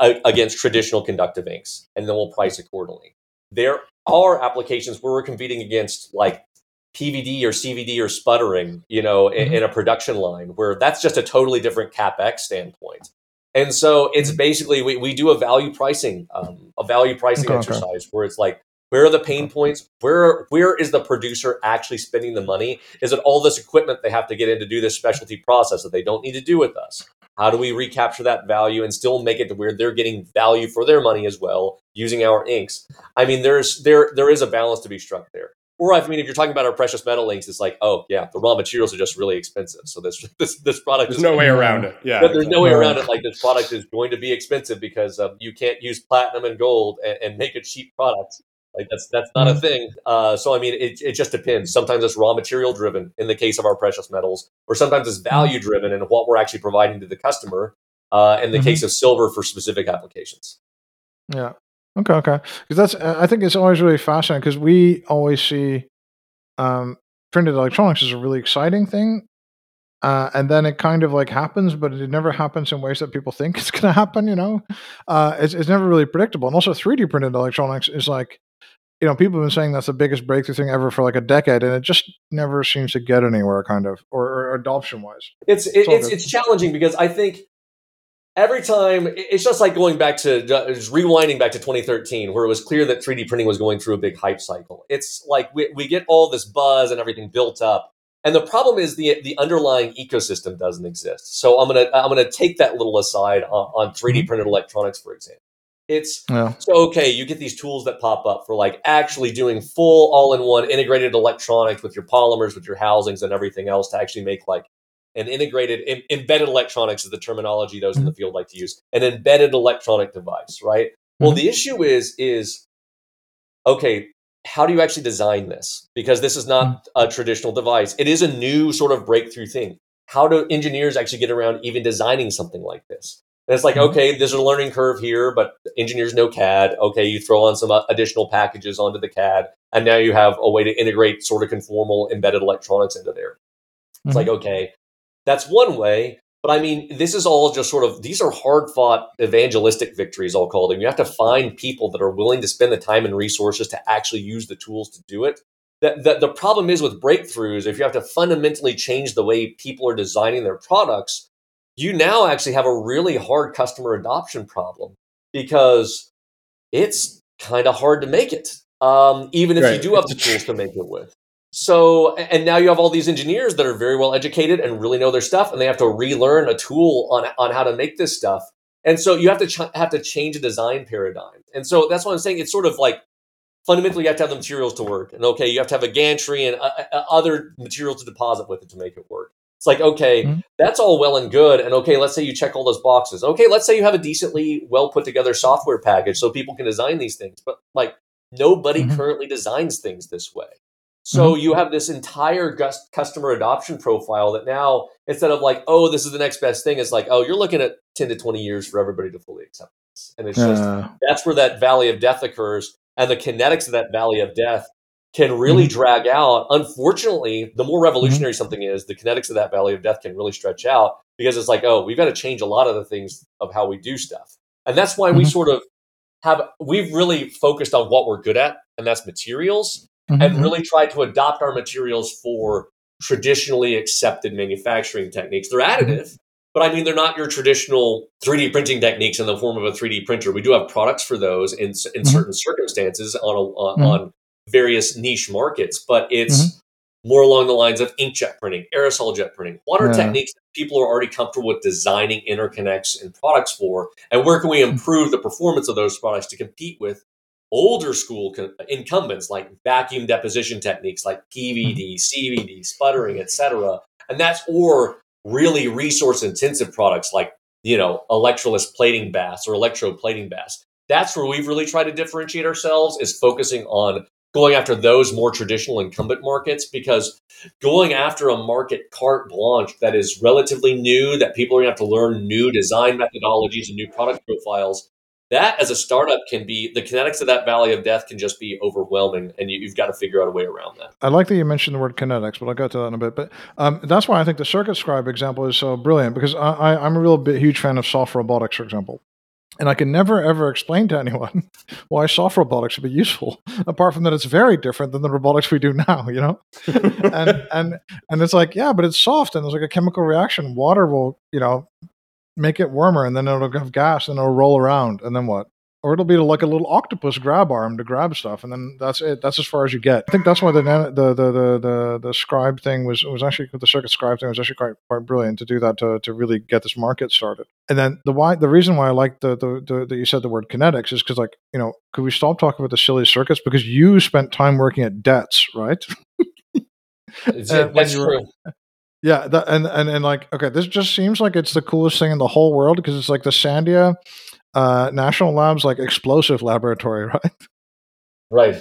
against traditional conductive inks, and then we'll price accordingly. There are applications where we're competing against like P V D or C V D or sputtering, you know, in, mm-hmm. in a production line where that's just a totally different CapEx standpoint. And so it's basically we we do a value pricing um, a value pricing okay, exercise okay. where it's like, where are the pain points? Where where is the producer actually spending the money? Is it all this equipment they have to get in to do this specialty process that they don't need to do with us? How do we recapture that value and still make it to where they're getting value for their money as well using our inks? I mean, there's there there is a balance to be struck there. Or I mean, if you're talking about our precious metal inks, it's like, oh yeah, the raw materials are just really expensive. So this this this product there's is no way around it. Yeah, there's exactly. no way around it. Like this product is going to be expensive because um, you can't use platinum and gold and, and make a cheap product. Like that's that's not a thing. Uh, so I mean, it it just depends. Sometimes it's raw material driven in the case of our precious metals, or sometimes it's value driven in what we're actually providing to the customer. Uh, in the mm-hmm. case of silver, for specific applications. Yeah. Okay. Okay. Because that's I think it's always really fascinating because we always see um, printed electronics is a really exciting thing. Uh, and then it kind of like happens, but it never happens in ways that people think it's going to happen. You know, uh, it's it's never really predictable. And also, three D printed electronics is like, you know, people have been saying that's the biggest breakthrough thing ever for like a decade, and it just never seems to get anywhere, kind of, or, or adoption-wise. It's it's it's, it's challenging because I think every time it's just like going back to just rewinding back to twenty thirteen, where it was clear that three D printing was going through a big hype cycle. It's like we we get all this buzz and everything built up, and the problem is the the underlying ecosystem doesn't exist. So I'm gonna I'm gonna take that little aside on, on three D printed electronics, for example. It's yeah. so okay, you get these tools that pop up for like actually doing full all-in-one integrated electronics with your polymers, with your housings and everything else to actually make like an integrated, in, embedded electronics is the terminology those in the field like to use, an embedded electronic device, right? Mm-hmm. Well, the issue is, is, okay, how do you actually design this? Because this is not a traditional device. It is a new sort of breakthrough thing. How do engineers actually get around even designing something like this? And it's like, okay, there's a learning curve here, but engineers know C A D. Okay, you throw on some additional packages onto the C A D, and now you have a way to integrate sort of conformal embedded electronics into there. It's mm-hmm. like, okay, that's one way. But I mean, this is all just sort of, these are hard-fought evangelistic victories, I'll call them. You have to find people that are willing to spend the time and resources to actually use the tools to do it. The, the, the problem is with breakthroughs, if you have to fundamentally change the way people are designing their products, you now actually have a really hard customer adoption problem because it's kind of hard to make it, um, even if right. you do have the tools to make it with. So, and now you have all these engineers that are very well educated and really know their stuff, and they have to relearn a tool on, on how to make this stuff. And so you have to ch- have to change a design paradigm. And so that's what I'm saying. It's sort of like, fundamentally, you have to have the materials to work. And okay, you have to have a gantry and a, a, other materials to deposit with it to make it work. It's like, okay, mm-hmm. that's all well and good. And okay, let's say you check all those boxes. Okay, let's say you have a decently well put together software package so people can design these things. But like nobody mm-hmm. currently designs things this way. So mm-hmm. you have this entire customer adoption profile that now, instead of like, oh, this is the next best thing, it's like, oh, you're looking at ten to twenty years for everybody to fully accept this. And it's uh. just, that's where that valley of death occurs. And the kinetics of that valley of death can really mm-hmm. drag out. Unfortunately, the more revolutionary mm-hmm. something is, the kinetics of that valley of death can really stretch out, because it's like, oh, we've got to change a lot of the things of how we do stuff. And that's why mm-hmm. we sort of have, we've really focused on what we're good at, and that's materials, mm-hmm. and really tried to adopt our materials for traditionally accepted manufacturing techniques. They're additive, mm-hmm. but I mean, they're not your traditional three D printing techniques in the form of a three D printer. We do have products for those in, in mm-hmm. certain circumstances on, a, on, mm-hmm. on various niche markets, but it's mm-hmm. more along the lines of inkjet printing, aerosol jet printing. What are yeah. techniques that people are already comfortable with designing interconnects and products for, and where can we improve the performance of those products to compete with older school co- incumbents like vacuum deposition techniques like P V D, mm-hmm. C V D, sputtering, et cetera. And that's, or really resource intensive products like, you know, electroless plating baths or electroplating baths. That's where we've really tried to differentiate ourselves, is focusing on going after those more traditional incumbent markets, because going after a market carte blanche that is relatively new, that people are going to have to learn new design methodologies and new product profiles, that as a startup can be, the kinetics of that valley of death can just be overwhelming, and you, you've got to figure out a way around that. I like that you mentioned the word kinetics, but I'll get to that in a bit. But um, that's why I think the Circuit Scribe example is so brilliant, because I, I, I'm a real bit huge fan of soft robotics, for example. And I can never, ever explain to anyone why soft robotics would be useful, apart from that it's very different than the robotics we do now, you know? and and and it's like, yeah, but it's soft, and there's like a chemical reaction. Water will, you know, make it warmer, and then it'll have gas, and it'll roll around, and then what? Or it'll be like a little octopus grab arm to grab stuff, and then that's it. That's as far as you get. I think that's why the the the the the, the scribe thing was was actually the Circuit Scribe thing was actually quite quite brilliant to do that, to to really get this market started. And then the why the reason why I like the the that you said the word kinetics is because, like, you know, could we stop talking about the silly circuits, because you spent time working at DETS, right? That's true. Yeah, that, and and and like, okay, this just seems like it's the coolest thing in the whole world, because it's like the Sandia Uh, National Labs, like, explosive laboratory, right? Right.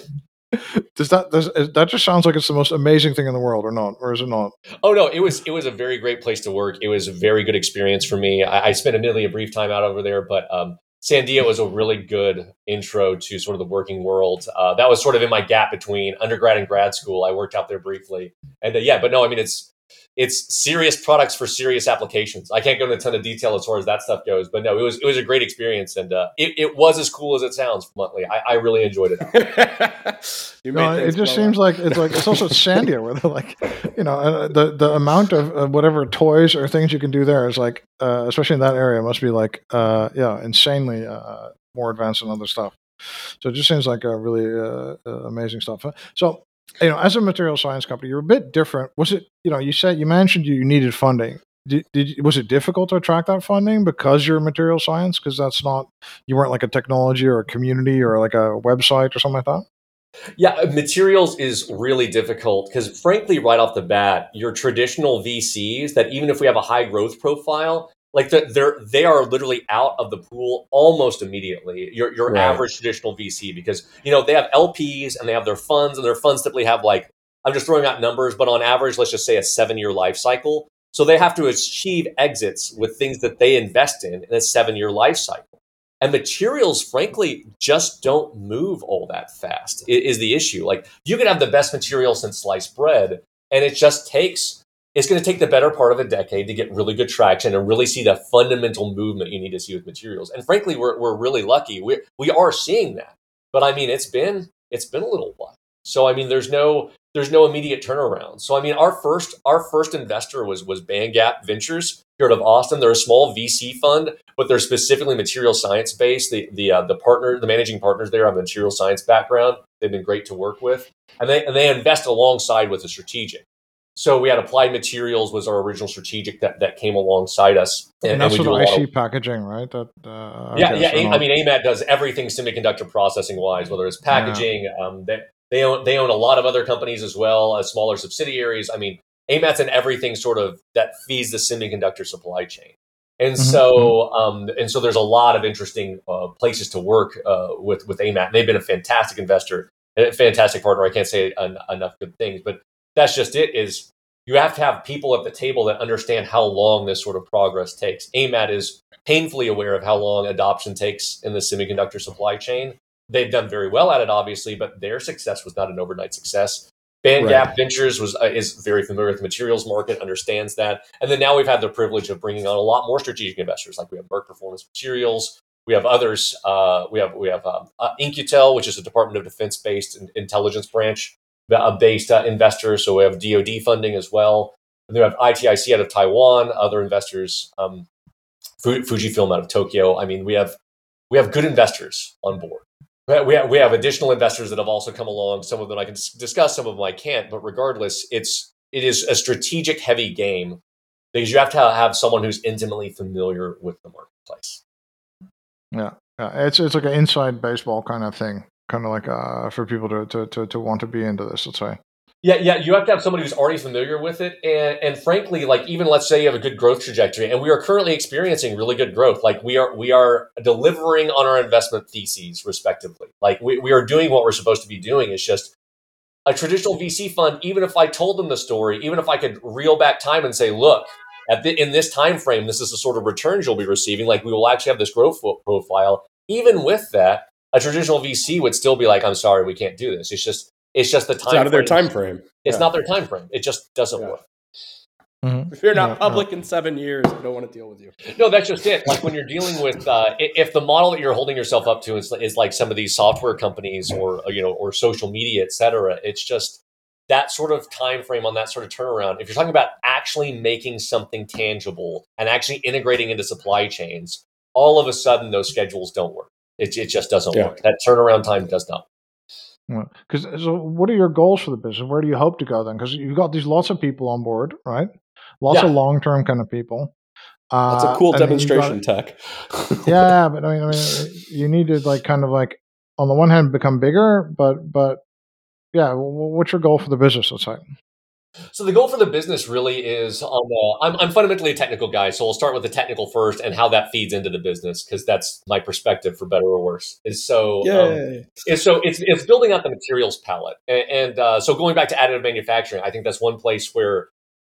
Does that does that just sounds like it's the most amazing thing in the world, or not? Or is it not? Oh no, it was it was a very great place to work. It was a very good experience for me. I, I spent admittedly a brief time out over there, but um, Sandia was a really good intro to sort of the working world. Uh, that was sort of in my gap between undergrad and grad school. I worked out there briefly, and uh, yeah, but no, I mean it's. It's serious products for serious applications. I can't go into a ton of detail as far as that stuff goes, but no, it was it was a great experience, and uh, it, it was as cool as it sounds. Bluntly, I, I really enjoyed it. you no, it just seems up. like it's like it's also Sandia, where they're like, you know, uh, the the amount of uh, whatever toys or things you can do there is like, uh, especially in that area, must be like uh, yeah, insanely uh, more advanced than other stuff. So it just seems like a really uh, uh, amazing stuff. So. You know, as a material science company, you're a bit different. Was it, you know, you said, you mentioned you needed funding. Did, did was it difficult to attract that funding because you're material science? Because that's not, you weren't like a technology or a community or like a website or something like that? Yeah, materials is really difficult because, frankly, right off the bat, your traditional V Cs that even if we have a high growth profile, like the, they're, they are literally out of the pool almost immediately, your your right. average traditional V C, because, you know, they have L Ps and they have their funds, and their funds typically have, like, I'm just throwing out numbers, but on average, let's just say a seven-year life cycle. So they have to achieve exits with things that they invest in in a seven-year life cycle. And materials, frankly, just don't move all that fast is the issue. Like, you could have the best material since sliced bread, and it just takes... It's going to take the better part of a decade to get really good traction and really see the fundamental movement you need to see with materials. And frankly, we're we're really lucky. We we are seeing that. But I mean, it's been it's been a little while. So I mean, there's no there's no immediate turnaround. So I mean, our first our first investor was was Band Gap Ventures here out of Austin. They're a small V C fund, but they're specifically material science based. The the uh, the partner the managing partners there have a material science background. They've been great to work with, and they and they invest alongside with a strategic. So we had Applied Materials was our original strategic that, that came alongside us. And, and that's and we what do I C of, packaging, right? That, uh, yeah, yeah. I, I mean, AMAT does everything semiconductor processing wise, whether it's packaging. Yeah. Um, they, they, own, they own a lot of other companies as well as smaller subsidiaries. I mean, A MATs and everything sort of that feeds the semiconductor supply chain. And mm-hmm. so, um, and so there's a lot of interesting uh, places to work uh, with with A MAT. And they've been a fantastic investor and a fantastic partner. I can't say en- enough good things, but that's just it. Is you have to have people at the table that understand how long this sort of progress takes. A MAT is painfully aware of how long adoption takes in the semiconductor supply chain. They've done very well at it, obviously, but their success was not an overnight success. Band Gap right. Ventures was uh, is very familiar with the materials market, understands that. And then now we've had the privilege of bringing on a lot more strategic investors. Like we have Merck Performance Materials, we have others, uh, we have we have um, uh, In-Q-Tel, which is a Department of Defense-based in- intelligence branch-based uh, investor. So we have D O D funding as well. And then we have I T I C out of Taiwan, other investors, um, Fu- Fujifilm out of Tokyo. I mean, we have we have good investors on board. We have, we have additional investors that have also come along. Some of them I can discuss, some of them I can't. But regardless, it's it is a strategic heavy game because you have to have someone who's intimately familiar with the marketplace. Yeah, yeah. it's it's like an inside baseball kind of thing, kind of like uh, for people to, to to to want to be into this. Let's say. Yeah, yeah. You have to have somebody who's already familiar with it, and and frankly, like even let's say you have a good growth trajectory, and we are currently experiencing really good growth. Like we are, we are delivering on our investment theses, respectively. Like we, we are doing what we're supposed to be doing. It's just a traditional V C fund. Even if I told them the story, even if I could reel back time and say, look, at the, in this time frame, this is the sort of returns you'll be receiving. Like we will actually have this growth profile. Even with that, a traditional V C would still be like, I'm sorry, we can't do this. It's just. It's just the time. It's out of their time frame. It's yeah. not their time frame. It just doesn't yeah. work. Mm-hmm. If you're not yeah, public yeah. in seven years, I don't want to deal with you. No, that's just it. Like when you're dealing with, uh, if the model that you're holding yourself up to is, is like some of these software companies or you know or social media, et cetera, it's just that sort of time frame on that sort of turnaround. If you're talking about actually making something tangible and actually integrating into supply chains, all of a sudden those schedules don't work. It it just doesn't yeah. work. That turnaround time does not work. Because so what are your goals for the business? Where do you hope to go then? Because you've got these lots of people on board, right? Lots yeah. of long-term kind of people. That's uh, a cool demonstration got, tech. yeah, but I mean, I mean, you need to like kind of like on the one hand become bigger, but but yeah, what's your goal for the business? Let's say. So the goal for the business really is on the. I'm, I'm fundamentally a technical guy, so we'll start with the technical first and how that feeds into the business because that's my perspective, for better or worse. Is so, um, is so it's it's building out the materials palette, and, and uh, so going back to additive manufacturing, I think that's one place where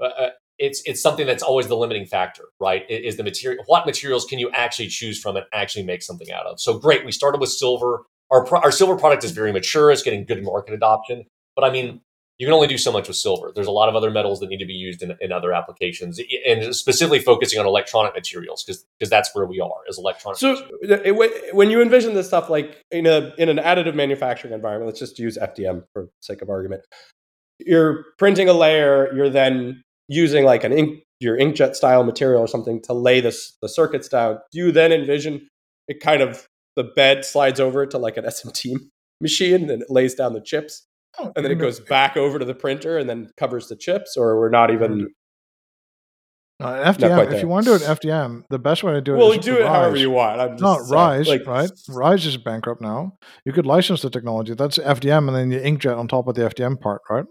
uh, it's it's something that's always the limiting factor, right? Is the material, what materials can you actually choose from and actually make something out of? So great, we started with silver. Our pro- our silver product is very mature; it's getting good market adoption, but I mean. You can only do so much with silver. There's a lot of other metals that need to be used in, in other applications, and specifically focusing on electronic materials because because that's where we are as electronic. So materials. When you envision this stuff, like in a in an additive manufacturing environment, let's just use F D M for sake of argument. You're printing a layer. You're then using like an ink, your inkjet style material or something to lay this the circuits down. Do you then envision it kind of the bed slides over to like an S M T machine and it lays down the chips? And then it goes back over to the printer and then covers the chips, or we're not even uh, F D M. Not if you want to do an F D M, the best way to do it well, is do it Rise. However you want. I'm just not saying, Rise, like, right? Rise is bankrupt now. You could license the technology. That's F D M, and then the inkjet on top of the F D M part, right?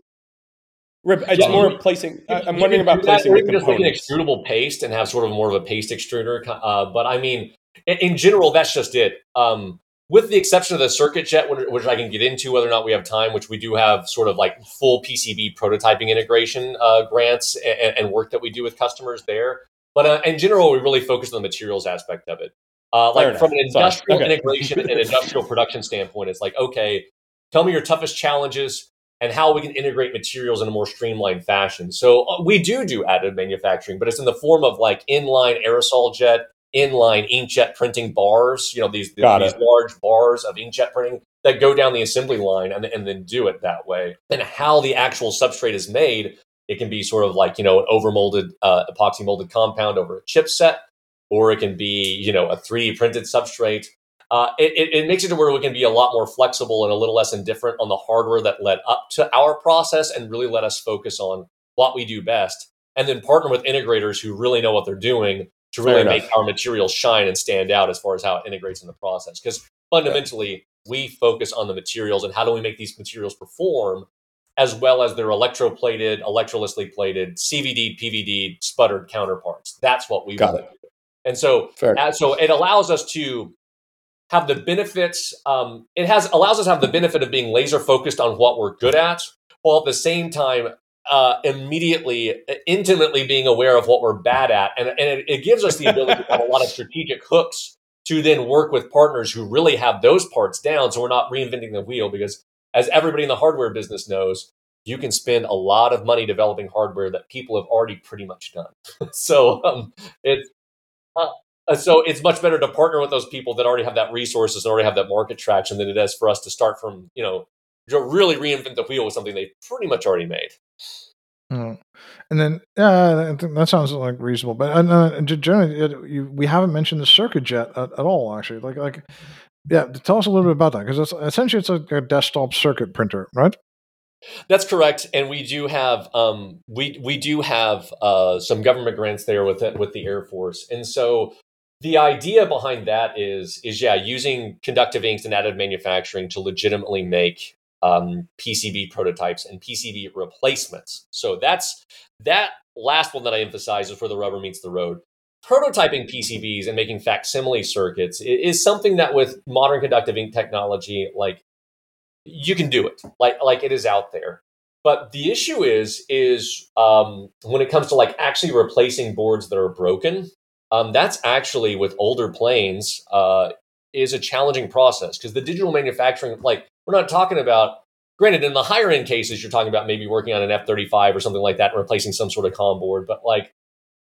Rip, it's yeah, more placing. I, I'm wondering about placing. That, the just like an extrudable paste and have sort of more of a paste extruder. Uh, but I mean, in, in general, that's just it. Um, With the exception of the CircuitJet, which I can get into whether or not we have time, which we do have sort of like full P C B prototyping integration uh, grants and, and work that we do with customers there. But uh, in general, we really focus on the materials aspect of it. Uh, like from an industrial okay. integration and industrial production standpoint, it's like, okay, tell me your toughest challenges and how we can integrate materials in a more streamlined fashion. So uh, we do do additive manufacturing, but it's in the form of like inline aerosol jet, inline inkjet printing bars, you know, these, these large bars of inkjet printing that go down the assembly line and, and then do it that way. And how the actual substrate is made, it can be sort of like, you know, an overmolded, uh, epoxy molded compound over a chipset, or it can be, you know, a three D printed substrate. Uh, it, it makes it to where we can be a lot more flexible and a little less indifferent on the hardware that led up to our process and really let us focus on what we do best and then partner with integrators who really know what they're doing to really make our materials shine and stand out as far as how it integrates in the process. Because fundamentally, right. we focus on the materials and how do we make these materials perform as well as their electroplated, electrolytically plated, C V D, P V D, sputtered counterparts. That's what we want. And so, uh, so it allows us to have the benefits. Um, it has allows us to have the benefit of being laser focused on what we're good at, while at the same time, uh, immediately, intimately being aware of what we're bad at. And, and it, it gives us the ability to have a lot of strategic hooks to then work with partners who really have those parts down. So we're not reinventing the wheel, because as everybody in the hardware business knows, you can spend a lot of money developing hardware that people have already pretty much done. so um, it's uh, so it's much better to partner with those people that already have that resources and already have that market traction than it is for us to start from, you know, to really reinvent the wheel with something they pretty much already made. Mm. And then uh, that sounds like reasonable, but uh, generally it, you, we haven't mentioned the CircuitJet at, at all. Actually, like like. Yeah, tell us a little bit about that, because essentially it's like a desktop circuit printer, right? That's correct, and we do have um, we we do have uh, some government grants there with it, with the Air Force, and so the idea behind that is is yeah, using conductive inks and additive manufacturing to legitimately make um, P C B prototypes and P C B replacements. So that's that last one that I emphasize is where the rubber meets the road. Prototyping P C Bs and making facsimile circuits is something that with modern conductive ink technology, like you can do it, like, like it is out there. But the issue is, is um, when it comes to like actually replacing boards that are broken, um, that's actually with older planes uh, is a challenging process, because the digital manufacturing, like we're not talking about, granted in the higher end cases, you're talking about maybe working on an F thirty-five or something like that and replacing some sort of comm board, but like,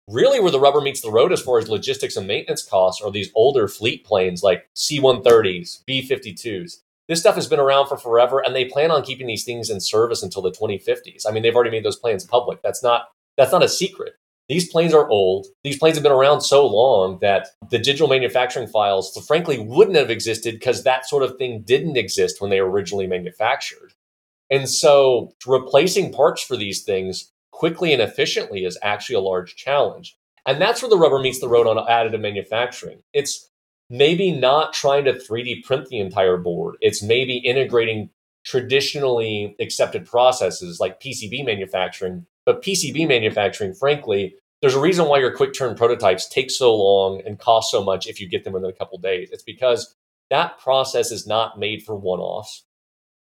really where the rubber meets the road as far as logistics and maintenance costs are these older fleet planes like C one thirties, B fifty-twos. This stuff has been around for forever, and they plan on keeping these things in service until the twenty fifties. I mean, they've already made those plans public. That's not that's not a secret. These planes are old. These planes have been around so long that the digital manufacturing files, frankly, wouldn't have existed, because that sort of thing didn't exist when they were originally manufactured. And so replacing parts for these things quickly and efficiently is actually a large challenge. And that's where the rubber meets the road on additive manufacturing. It's maybe not trying to three D print the entire board. It's maybe integrating traditionally accepted processes like P C B manufacturing. But P C B manufacturing, frankly, there's a reason why your quick turn prototypes take so long and cost so much if you get them within a couple of days. It's because that process is not made for one-offs.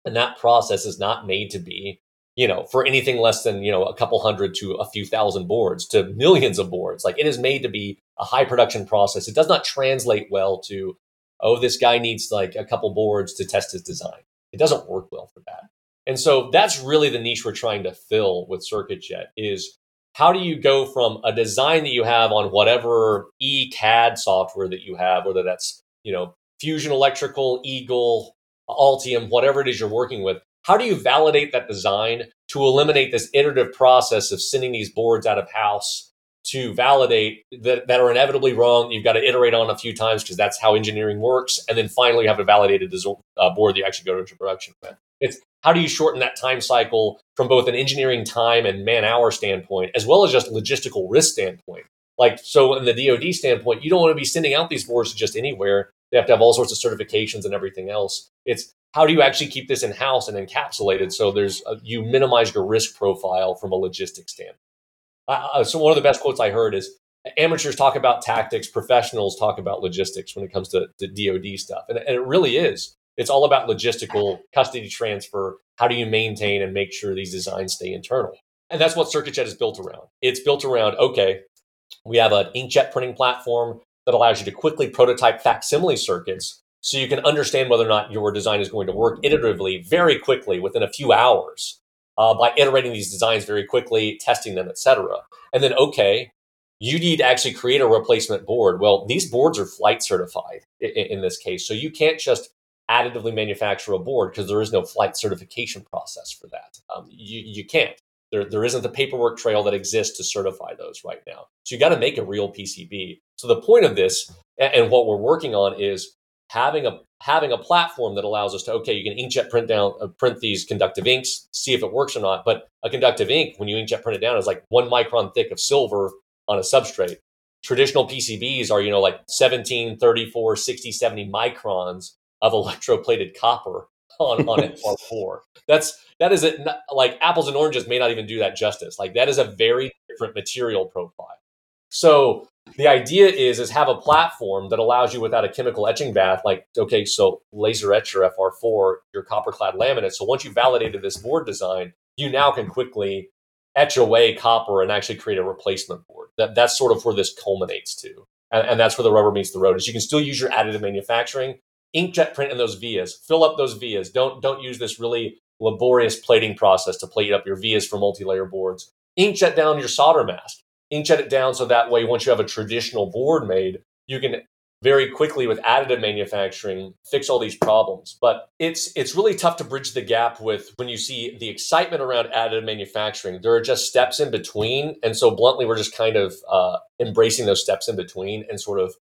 And that process is not made to be, you know, for anything less than, you know, a couple hundred to a few thousand boards to millions of boards. Like it is made to be a high production process. It does not translate well to, oh, this guy needs like a couple boards to test his design. It doesn't work well for that. And so that's really the niche we're trying to fill with CircuitJet is how do you go from a design that you have on whatever E C A D software that you have, whether that's, you know, Fusion Electrical, Eagle, Altium, whatever it is you're working with. How do you validate that design to eliminate this iterative process of sending these boards out of house to validate that, that are inevitably wrong? You've got to iterate on a few times because that's how engineering works. And then finally, you have a validated uh, board that you actually go into production with. It's how do you shorten that time cycle from both an engineering time and man-hour standpoint, as well as just logistical risk standpoint? Like, so in the D O D standpoint, you don't want to be sending out these boards just anywhere. They have to have all sorts of certifications and everything else. It's how do you actually keep this in-house and encapsulated so there's a, you minimize your risk profile from a logistics standpoint? Uh, so one of the best quotes I heard is, amateurs talk about tactics, professionals talk about logistics when it comes to, to D O D stuff. And, and it really is. It's all about logistical custody transfer. How do you maintain and make sure these designs stay internal? And that's what CircuitJet is built around. It's built around, okay, we have an inkjet printing platform that allows you to quickly prototype facsimile circuits, so you can understand whether or not your design is going to work iteratively very quickly within a few hours uh, by iterating these designs very quickly, testing them, et cetera. And then, okay, you need to actually create a replacement board. Well, these boards are flight certified in, in this case. So you can't just additively manufacture a board because there is no flight certification process for that. Um, you, you can't. There, there isn't the paperwork trail that exists to certify those right now. So you got to make a real P C B. So the point of this and, and what we're working on is Having a having a platform that allows us to, okay, you can inkjet print down, uh, print these conductive inks, see if it works or not. But a conductive ink, when you inkjet print it down, is like one micron thick of silver on a substrate. Traditional P C Bs are, you know, like seventeen, thirty-four, sixty, seventy microns of electroplated copper on, on Intel four. That's, that is it. Like apples and oranges may not even do that justice. Like that is a very different material profile. So the idea is, is have a platform that allows you without a chemical etching bath, like, okay, so laser etch your F R four, your copper clad laminate. So once you validated this board design, you now can quickly etch away copper and actually create a replacement board. That, that's sort of where this culminates to. And, and that's where the rubber meets the road, is you can still use your additive manufacturing, inkjet print in those vias, fill up those vias. Don't, don't use this really laborious plating process to plate up your vias for multi-layer boards. Inkjet down your solder mask, inkjet it down. So that way, once you have a traditional board made, you can very quickly with additive manufacturing fix all these problems. But it's it's really tough to bridge the gap with when you see the excitement around additive manufacturing. There are just steps in between, and so bluntly, we're just kind of uh, embracing those steps in between and sort of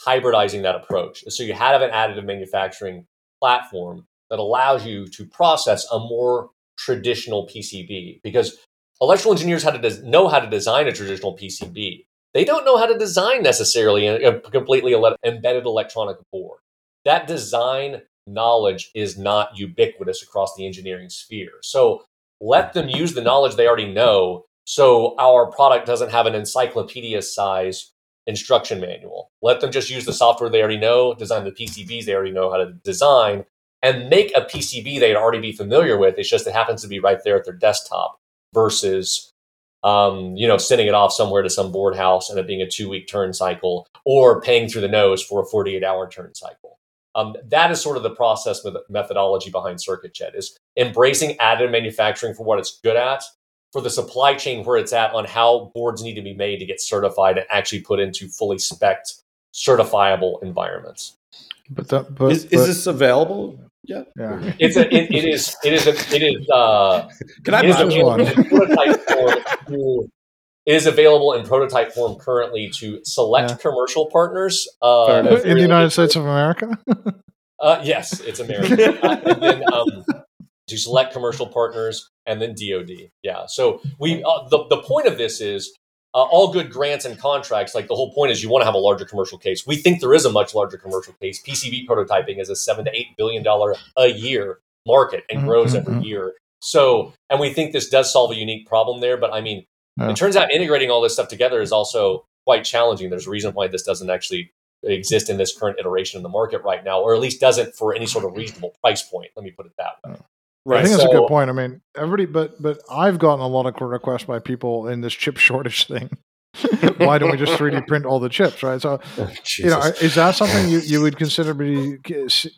hybridizing that approach. So you have an additive manufacturing platform that allows you to process a more traditional P C B, because electrical engineers had to des- know how to design a traditional P C B. They don't know how to design necessarily a completely embedded electronic board. That design knowledge is not ubiquitous across the engineering sphere. So let them use the knowledge they already know, so our product doesn't have an encyclopedia size instruction manual. Let them just use the software they already know, design the P C Bs they already know how to design, and make a P C B they'd already be familiar with. It's just it happens to be right there at their desktop versus Um, you know, sending it off somewhere to some board house and it being a two-week turn cycle, or paying through the nose for a forty-eight hour turn cycle. Um, that is sort of the process with methodology behind CircuitJet, is embracing additive manufacturing for what it's good at, for the supply chain where it's at on how boards need to be made to get certified and actually put into fully specced, certifiable environments. But, that, but, is, but is this available? Yeah, yeah. It's a, it, it is it is a, it is. Uh, Can I buy one? To, it is available in prototype form currently to select yeah. commercial partners uh, in the United States of America. Uh, yes, it's America. uh, and then, um, to select commercial partners, and then D O D. Yeah. So we uh, the the point of this is uh, all good grants and contracts. Like the whole point is you want to have a larger commercial case. We think there is a much larger commercial case. P C B prototyping is a seven to eight billion dollar a year market and mm-hmm. grows every year. So, and we think this does solve a unique problem there, but I mean, yeah. it turns out integrating all this stuff together is also quite challenging. There's a reason why this doesn't actually exist in this current iteration of the market right now, or at least doesn't for any sort of reasonable price point. Let me put it that way. Right. I think so, that's a good point. I mean, everybody, but, but I've gotten a lot of requests by people in this chip shortage thing. Why don't we just three D print all the chips, right? So, oh, you know, is that something you, you would consider to be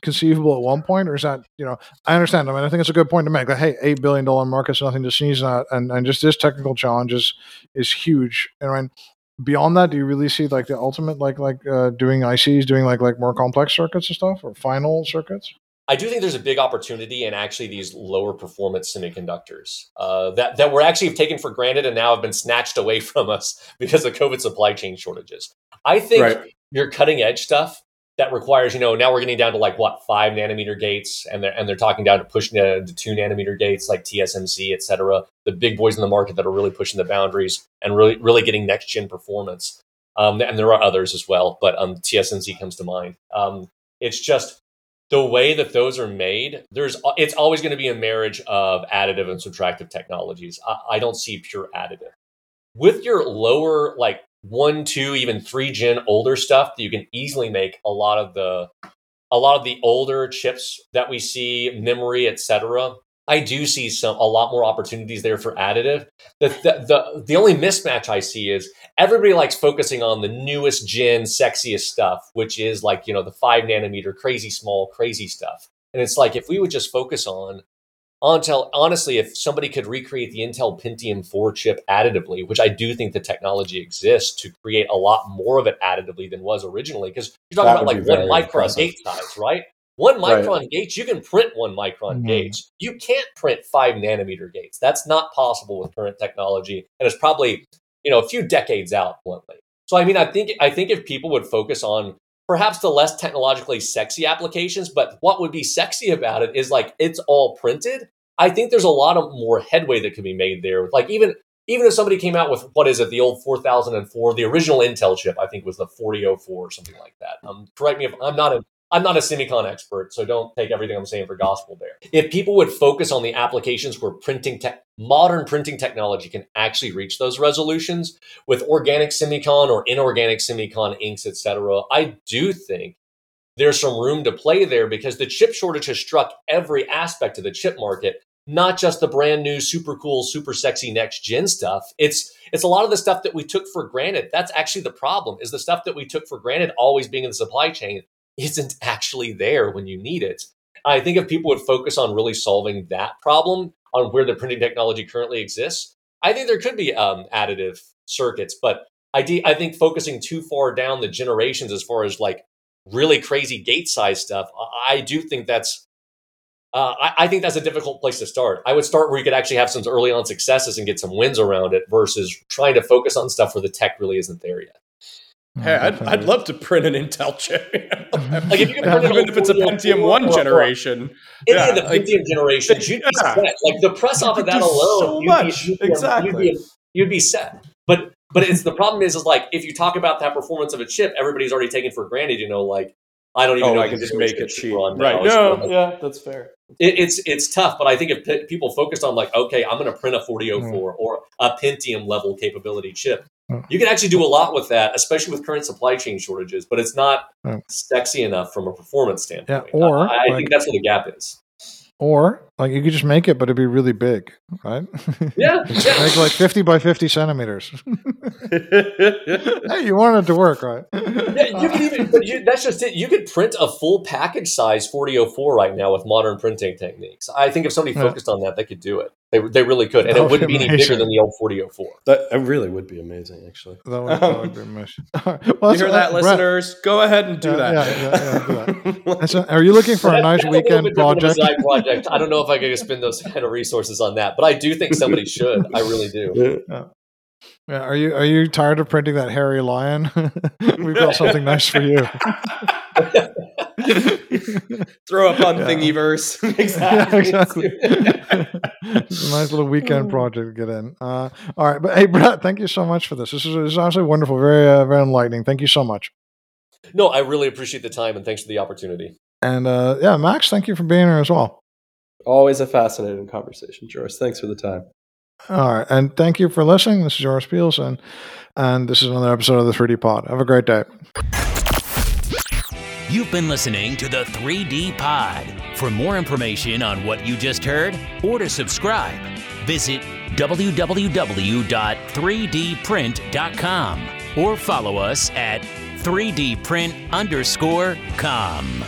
conceivable at one point? Or is that, you know, I understand. I mean, I think it's a good point to make. Like, hey, eight billion dollars market's nothing to sneeze at. And, and just this technical challenge is, is huge. And I mean, beyond that, do you really see like the ultimate, like, like uh, doing I Cs, doing like, like more complex circuits and stuff, or final circuits? I do think there's a big opportunity in actually these lower performance semiconductors uh, that, that we're actually taken for granted and now have been snatched away from us because of COVID supply chain shortages. I think right. your cutting edge stuff that requires, you know, now we're getting down to like what, five nanometer gates, and they're, and they're talking down to pushing it into two nanometer gates like T S M C, et cetera, the big boys in the market that are really pushing the boundaries and really, really getting next gen performance. Um, and there are others as well, but um, T S M C comes to mind. Um, it's just, the way that those are made, there's it's always going to be a marriage of additive and subtractive technologies. I, I don't see pure additive. With your lower, like one, two, even three gen older stuff, you can easily make a lot of the a lot of the older chips that we see, memory, et cetera. I do see some a lot more opportunities there for additive. The, the the the only mismatch I see is everybody likes focusing on the newest gen, sexiest stuff, which is like, you know, the five nanometer, crazy small, crazy stuff. And it's like, if we would just focus on Intel, honestly, if somebody could recreate the Intel Pentium four chip additively, which I do think the technology exists to create a lot more of it additively than was originally, because you're talking about like one micron gate size, right? One micron right. gates, you can print one micron mm-hmm. gates. You can't print five nanometer gates. That's not possible with current technology. And it's probably, you know, a few decades out, bluntly. So, I mean, I think I think if people would focus on perhaps the less technologically sexy applications, but what would be sexy about it is like it's all printed. I think there's a lot of more headway that could be made there. Like even even if somebody came out with, what is it, the old four thousand four, the original Intel chip, I think was the forty oh four or something like that. Um, correct me if I'm not a I'm not a semicon expert, so don't take everything I'm saying for gospel there. If people would focus on the applications where printing te- modern printing technology can actually reach those resolutions with organic semicon or inorganic semicon inks, et cetera, I do think there's some room to play there because the chip shortage has struck every aspect of the chip market, not just the brand new, super cool, super sexy next gen stuff. It's it's a lot of the stuff that we took for granted. That's actually the problem, is the stuff that we took for granted always being in the supply chain isn't actually there when you need it. I think if people would focus on really solving that problem on where the printing technology currently exists, I think there could be um, additive circuits, but I, de- I think focusing too far down the generations as far as like really crazy gate size stuff, I, I do think that's, uh, I-, I think that's a difficult place to start. I would start where you could actually have some early on successes and get some wins around it versus trying to focus on stuff where the tech really isn't there yet. Hey, I'd, I'd love to print an Intel chip. Like if you can print even it if it's a Pentium one generation. Any yeah, of the Pentium like, generations, you'd be yeah. set. Like the press off of that alone, so you'd, much. Be, you'd, be, exactly. you'd, be, you'd be set. But but it's the problem is, is like if you talk about that performance of a chip, everybody's already taken for granted, you know, like I don't even oh, know. I can just make it cheap. Right. No, like, yeah, that's fair. It, it's it's tough, but I think if p- people focused on like, okay, I'm going to print a forty oh four mm. or a Pentium level capability chip, you can actually do a lot with that, especially with current supply chain shortages, but it's not oh. sexy enough from a performance standpoint. Yeah, or I, I like, think that's where the gap is. Or like you could just make it, but it'd be really big, right? Yeah. yeah. Make like fifty by fifty centimeters. Hey, you want it to work, right? Yeah, you could even, but you, that's just it. You could print a full package size forty oh four right now with modern printing techniques. I think if somebody focused yeah. on that, they could do it. They they really could, and it wouldn't be any bigger than the old forty oh four. That it really would be amazing, actually. That would, that would be amazing. Right. Well, you hear that, Brett, listeners? Go ahead and do yeah, that. Yeah, yeah, yeah, do that. A, are you looking for a nice weekend project? project? I don't know if I could spend those kind of resources on that, but I do think somebody should. I really do. Yeah. Yeah, are you are you tired of printing that hairy lion? We've got something nice for you. Throw up on yeah. Thingiverse. Exactly. Yeah, exactly. It's a nice little weekend project to get in. Uh, all right, but hey, Brett, thank you so much for this. This is, this is honestly wonderful, very uh, very enlightening. Thank you so much. No, I really appreciate the time and thanks for the opportunity. And uh, yeah, Max, thank you for being here as well. Always a fascinating conversation, Joris. Thanks for the time. All right, and thank you for listening. This is Joris Peels, and and this is another episode of the three D Pod. Have a great day. You've been listening to the three D Pod. For more information on what you just heard or to subscribe, visit w w w dot three d print dot com or follow us at three d print underscore com.